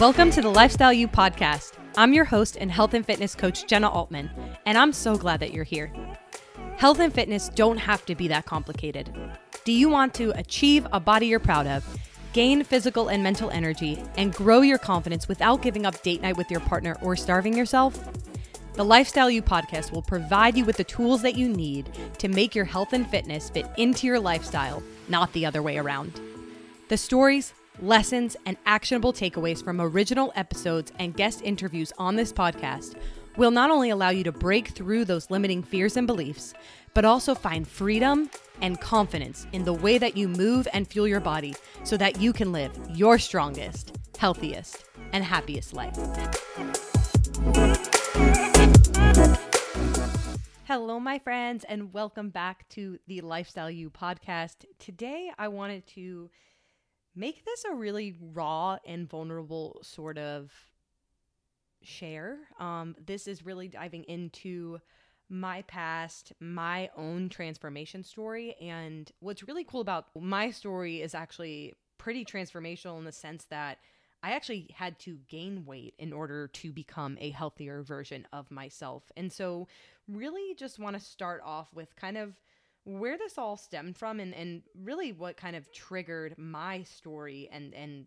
Welcome to the Lifestyle U podcast. I'm your host and health and fitness coach, Jenna Altman, and I'm so glad that you're here. Health and fitness don't have to be that complicated. Do you want to achieve a body you're proud of, gain physical and mental energy, and grow your confidence without giving up date night with your partner or starving yourself? The Lifestyle U podcast will provide you with the tools that you need to make your health and fitness fit into your lifestyle, not the other way around. The stories, lessons, and actionable takeaways from original episodes and guest interviews on this podcast will not only allow you to break through those limiting fears and beliefs, but also find freedom and confidence in the way that you move and fuel your body so that you can live your strongest, healthiest, and happiest life. Hello, my friends, and welcome back to the Lifestyle U podcast. Today, I wanted to make this a really raw and vulnerable sort of share. This is really diving into my past, my own transformation story. And what's really cool about my story is actually pretty transformational in the sense that I actually had to gain weight in order to become a healthier version of myself. And so really just want to start off with kind of where this all stemmed from and really what kind of triggered my story and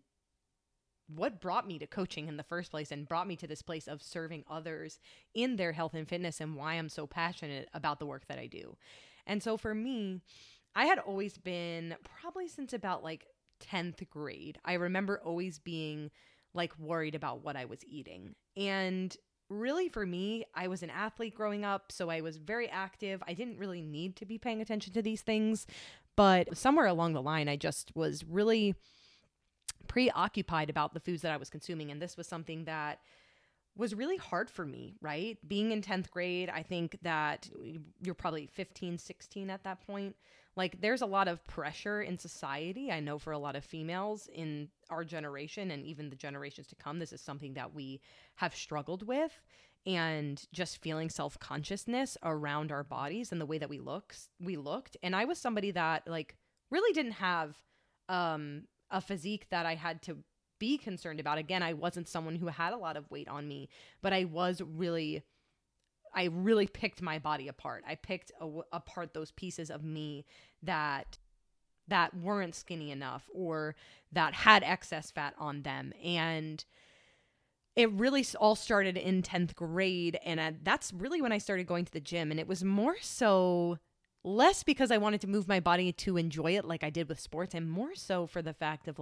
what brought me to coaching in the first place and brought me to this place of serving others in their health and fitness and why I'm so passionate about the work that I do. And so for me, I had always been, probably since about 10th grade, I remember always being worried about what I was eating. And really for me, I was an athlete growing up, so I was very active. I didn't really need to be paying attention to these things, but somewhere along the line, I just was really preoccupied about the foods that I was consuming. And this was something that was really hard for me, right? Being in 10th grade, I think that you're probably 15, 16 at that point. There's a lot of pressure in society. I know for a lot of females in our generation and even the generations to come, this is something that we have struggled with, and just feeling self-consciousness around our bodies and the way that we looked. And I was somebody that really didn't have a physique that I had to be concerned about. Again, I wasn't someone who had a lot of weight on me, but I really picked my body apart. I picked apart those pieces of me that weren't skinny enough or that had excess fat on them. And it really all started in 10th grade. And that's really when I started going to the gym. And it was more so less because I wanted to move my body to enjoy it like I did with sports, and more so for the fact of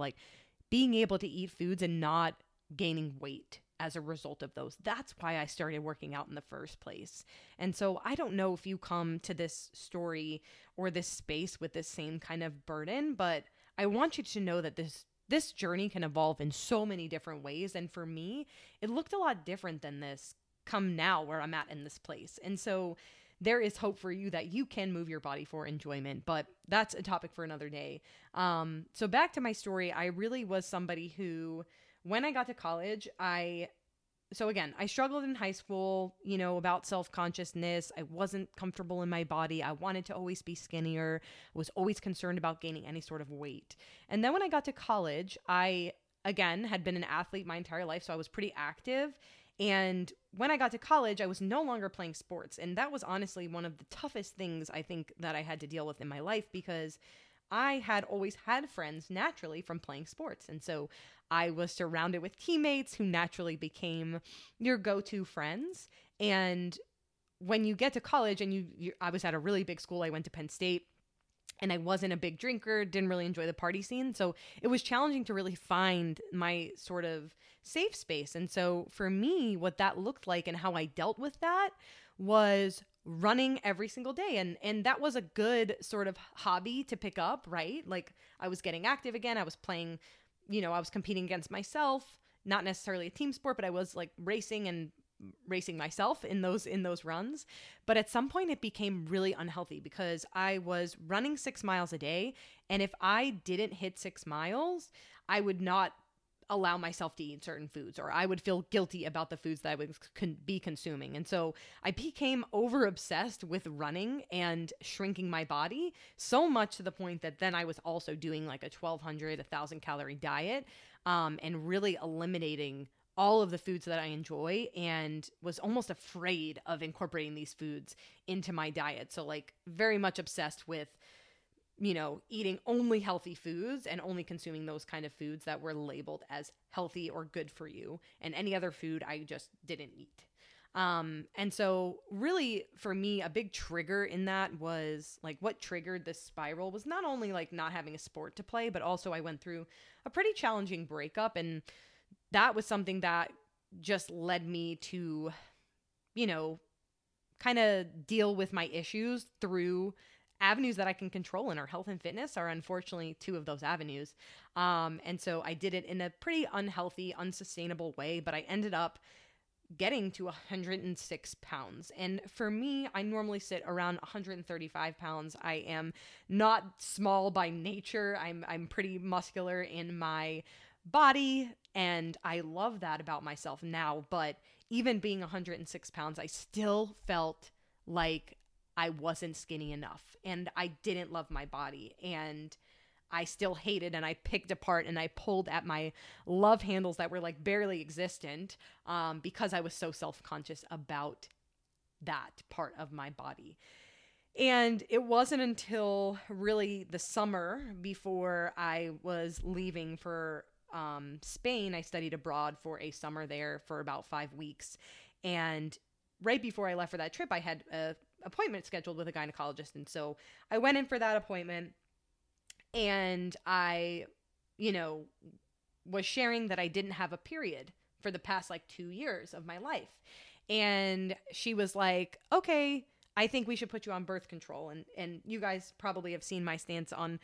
being able to eat foods and not gaining weight as a result of those. That's why I started working out in the first place. And so I don't know if you come to this story or this space with this same kind of burden, but I want you to know that this journey can evolve in so many different ways. And for me, it looked a lot different than this come now where I'm at in this place. And so there is hope for you that you can move your body for enjoyment, but that's a topic for another day. So back to my story, I really was somebody who, when I got to college, I struggled in high school, about self-consciousness. I wasn't comfortable in my body. I wanted to always be skinnier. I was always concerned about gaining any sort of weight. And then when I got to college, I, again, had been an athlete my entire life, so I was pretty active. And when I got to college, I was no longer playing sports. And that was honestly one of the toughest things I think that I had to deal with in my life, because I had always had friends naturally from playing sports. And so I was surrounded with teammates who naturally became your go-to friends. And when you get to college and I was at a really big school, I went to Penn State, and I wasn't a big drinker, didn't really enjoy the party scene. So it was challenging to really find my sort of safe space. And so for me, what that looked like and how I dealt with that was running every single day. And that was a good sort of hobby to pick up, right? I was getting active again. I was playing, I was competing against myself, not necessarily a team sport, but I was racing myself in those runs. But at some point it became really unhealthy because I was running 6 miles a day. And if I didn't hit 6 miles, I would not allow myself to eat certain foods, or I would feel guilty about the foods that I would be consuming. And so I became over obsessed with running and shrinking my body, so much to the point that then I was also doing like a 1,200, 1,000 calorie diet, and really eliminating all of the foods that I enjoy, and was almost afraid of incorporating these foods into my diet. So like very much obsessed with, you know, eating only healthy foods and only consuming those kind of foods that were labeled as healthy or good for you. And any other food I just didn't eat. And so really for me, a big trigger in that was like what triggered this spiral was not only like not having a sport to play, but also I went through a pretty challenging breakup, and that was something that just led me to, you know, kind of deal with my issues through avenues that I can control, and our health and fitness are unfortunately two of those avenues. And so I did it in a pretty unhealthy, unsustainable way, but I ended up getting to 106 pounds. And for me, I normally sit around 135 pounds. I am not small by nature. I'm pretty muscular in my body, and I love that about myself now. But even being 106 pounds, I still felt like I wasn't skinny enough, and I didn't love my body, and I still hated, and I picked apart, and I pulled at my love handles that were like barely existent, because I was so self-conscious about that part of my body. And it wasn't until really the summer before I was leaving for Spain. I studied abroad for a summer there for about 5 weeks. And right before I left for that trip, I had a appointment scheduled with a gynecologist. And so I went in for that appointment, and I, you know, was sharing that I didn't have a period for the past like 2 years of my life. And she was like, okay, I think we should put you on birth control. And you guys probably have seen my stance on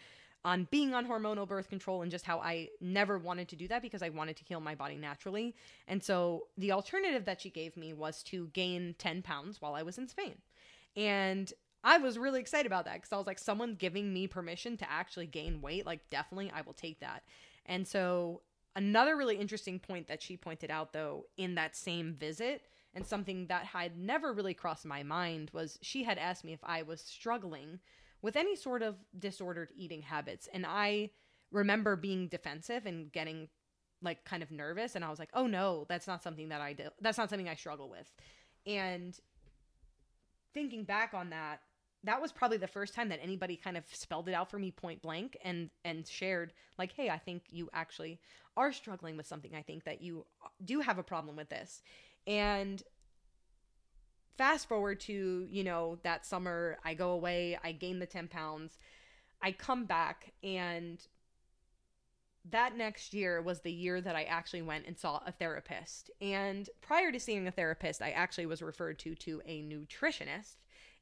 being on hormonal birth control, and just how I never wanted to do that because I wanted to heal my body naturally. And so the alternative that she gave me was to gain 10 pounds while I was in Spain. And I was really excited about that because I was like, someone giving me permission to actually gain weight, like definitely I will take that. And so another really interesting point that she pointed out though in that same visit, and something that had never really crossed my mind, was she had asked me if I was struggling with any sort of disordered eating habits. And I remember being defensive and getting like kind of nervous. And I was like, oh no, that's not something that I do. That's not something I struggle with. And thinking back on that, that was probably the first time that anybody kind of spelled it out for me point blank and shared like, hey, I think you actually are struggling with something. I think that you do have a problem with this. And fast forward to, you know, that summer, I go away, I gain the 10 pounds, I come back, and that next year was the year that I actually went and saw a therapist. And prior to seeing a therapist, I actually was referred to a nutritionist.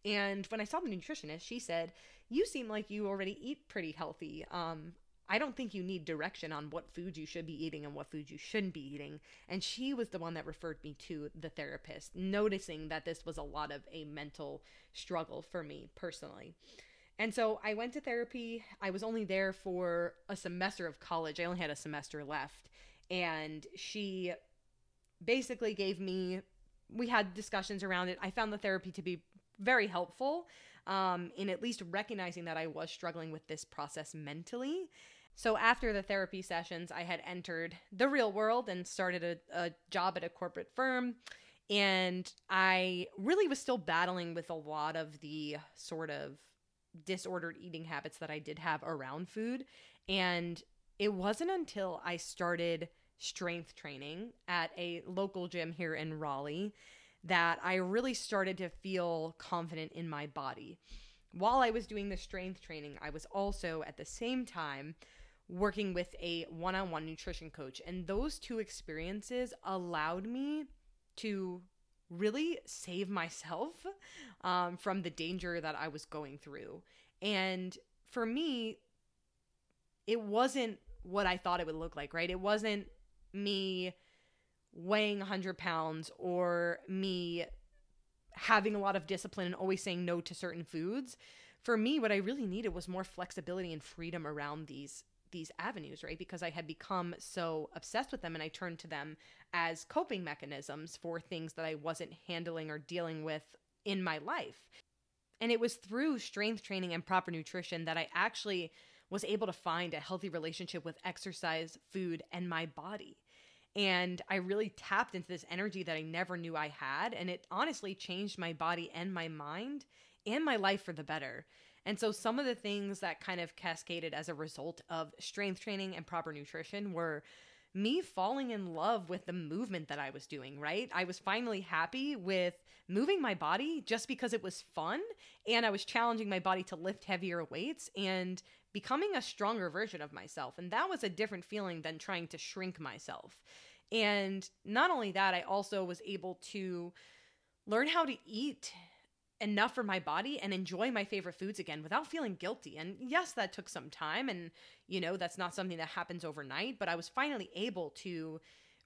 And when I saw the nutritionist, she said, you seem like you already eat pretty healthy. I don't think you need direction on what foods you should be eating and what foods you shouldn't be eating. And she was the one that referred me to the therapist, noticing that this was a lot of a mental struggle for me personally. And so I went to therapy. I was only there for a semester of college. I only had a semester left. And she basically gave me, we had discussions around it. I found the therapy to be very helpful, in at least recognizing that I was struggling with this process mentally. So after the therapy sessions, I had entered the real world and started a job at a corporate firm. And I really was still battling with a lot of the sort of disordered eating habits that I did have around food. And it wasn't until I started strength training at a local gym here in Raleigh that I really started to feel confident in my body. While I was doing the strength training, I was also at the same time working with a one-on-one nutrition coach. And those two experiences allowed me to really save myself from the danger that I was going through. And for me, it wasn't what I thought it would look like, right? It wasn't me weighing 100 pounds or me having a lot of discipline and always saying no to certain foods. For me, what I really needed was more flexibility and freedom around these these avenues, right? Because I had become so obsessed with them, and I turned to them as coping mechanisms for things that I wasn't handling or dealing with in my life. And it was through strength training and proper nutrition that I actually was able to find a healthy relationship with exercise, food, and my body. And I really tapped into this energy that I never knew I had. And it honestly changed my body and my mind and my life for the better. And so some of the things that kind of cascaded as a result of strength training and proper nutrition were me falling in love with the movement that I was doing, right? I was finally happy with moving my body just because it was fun, and I was challenging my body to lift heavier weights and becoming a stronger version of myself. And that was a different feeling than trying to shrink myself. And not only that, I also was able to learn how to eat enough for my body and enjoy my favorite foods again without feeling guilty. And yes, that took some time, and you know, that's not something that happens overnight, but I was finally able to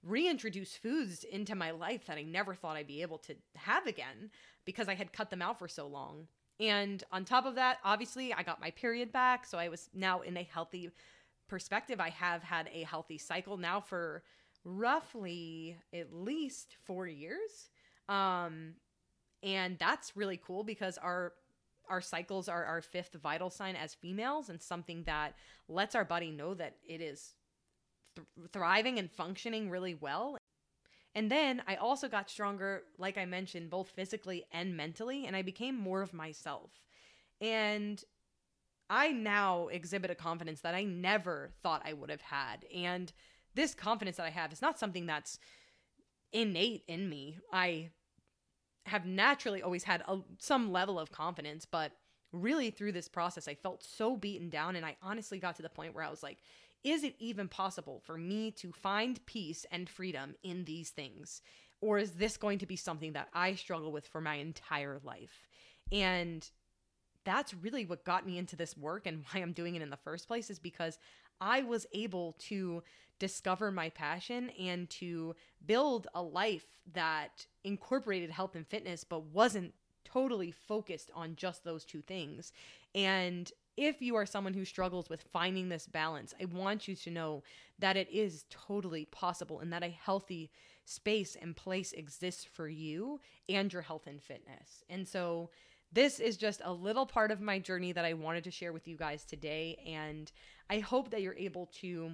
reintroduce foods into my life that I never thought I'd be able to have again because I had cut them out for so long. And on top of that, obviously I got my period back. So I was now in a healthy perspective. I have had a healthy cycle now for roughly at least 4 years. And that's really cool because our cycles are our fifth vital sign as females, and something that lets our body know that it is thriving and functioning really well. And then I also got stronger, like I mentioned, both physically and mentally, and I became more of myself. And I now exhibit a confidence that I never thought I would have had. And this confidence that I have is not something that's innate in me. I have naturally always had some level of confidence, but really through this process, I felt so beaten down, and I honestly got to the point where I was like, is it even possible for me to find peace and freedom in these things? Or is this going to be something that I struggle with for my entire life? And that's really what got me into this work and why I'm doing it in the first place, is because I was able to discover my passion and to build a life that incorporated health and fitness, but wasn't totally focused on just those two things. And if you are someone who struggles with finding this balance, I want you to know that it is totally possible and that a healthy space and place exists for you and your health and fitness. And so this is just a little part of my journey that I wanted to share with you guys today. And I hope that you're able to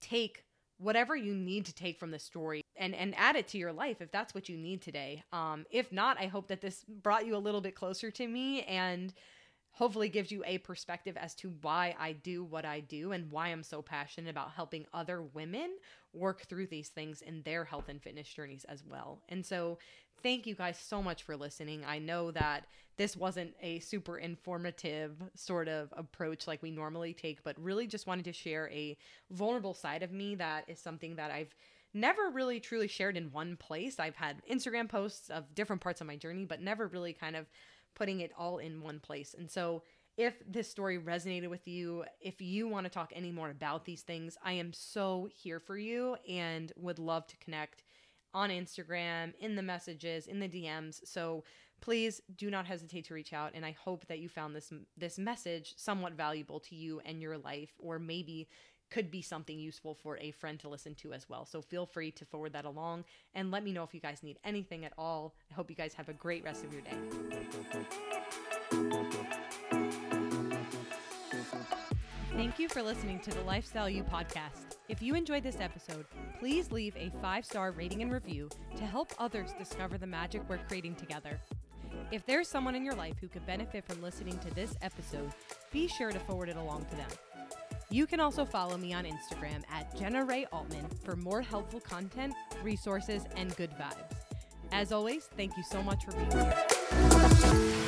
take whatever you need to take from this story and add it to your life if that's what you need today. If not, I hope that this brought you a little bit closer to me and hopefully gives you a perspective as to why I do what I do and why I'm so passionate about helping other women work through these things in their health and fitness journeys as well. And so thank you guys so much for listening. I know that this wasn't a super informative sort of approach like we normally take, but really just wanted to share a vulnerable side of me that is something that I've never really truly shared in one place. I've had Instagram posts of different parts of my journey, but never really kind of putting it all in one place. And so if this story resonated with you, if you want to talk any more about these things, I am so here for you and would love to connect on Instagram, in the messages, in the DMs. So please do not hesitate to reach out. And I hope that you found this message somewhat valuable to you and your life, or maybe could be something useful for a friend to listen to as well. So feel free to forward that along and let me know if you guys need anything at all. I hope you guys have a great rest of your day. Thank you for listening to the Lifestyle U podcast. If you enjoyed this episode, please leave a 5-star rating and review to help others discover the magic we're creating together. If there's someone in your life who could benefit from listening to this episode, be sure to forward it along to them. You can also follow me on Instagram at Jenna Ray Altman for more helpful content, resources, and good vibes. As always, thank you so much for being here.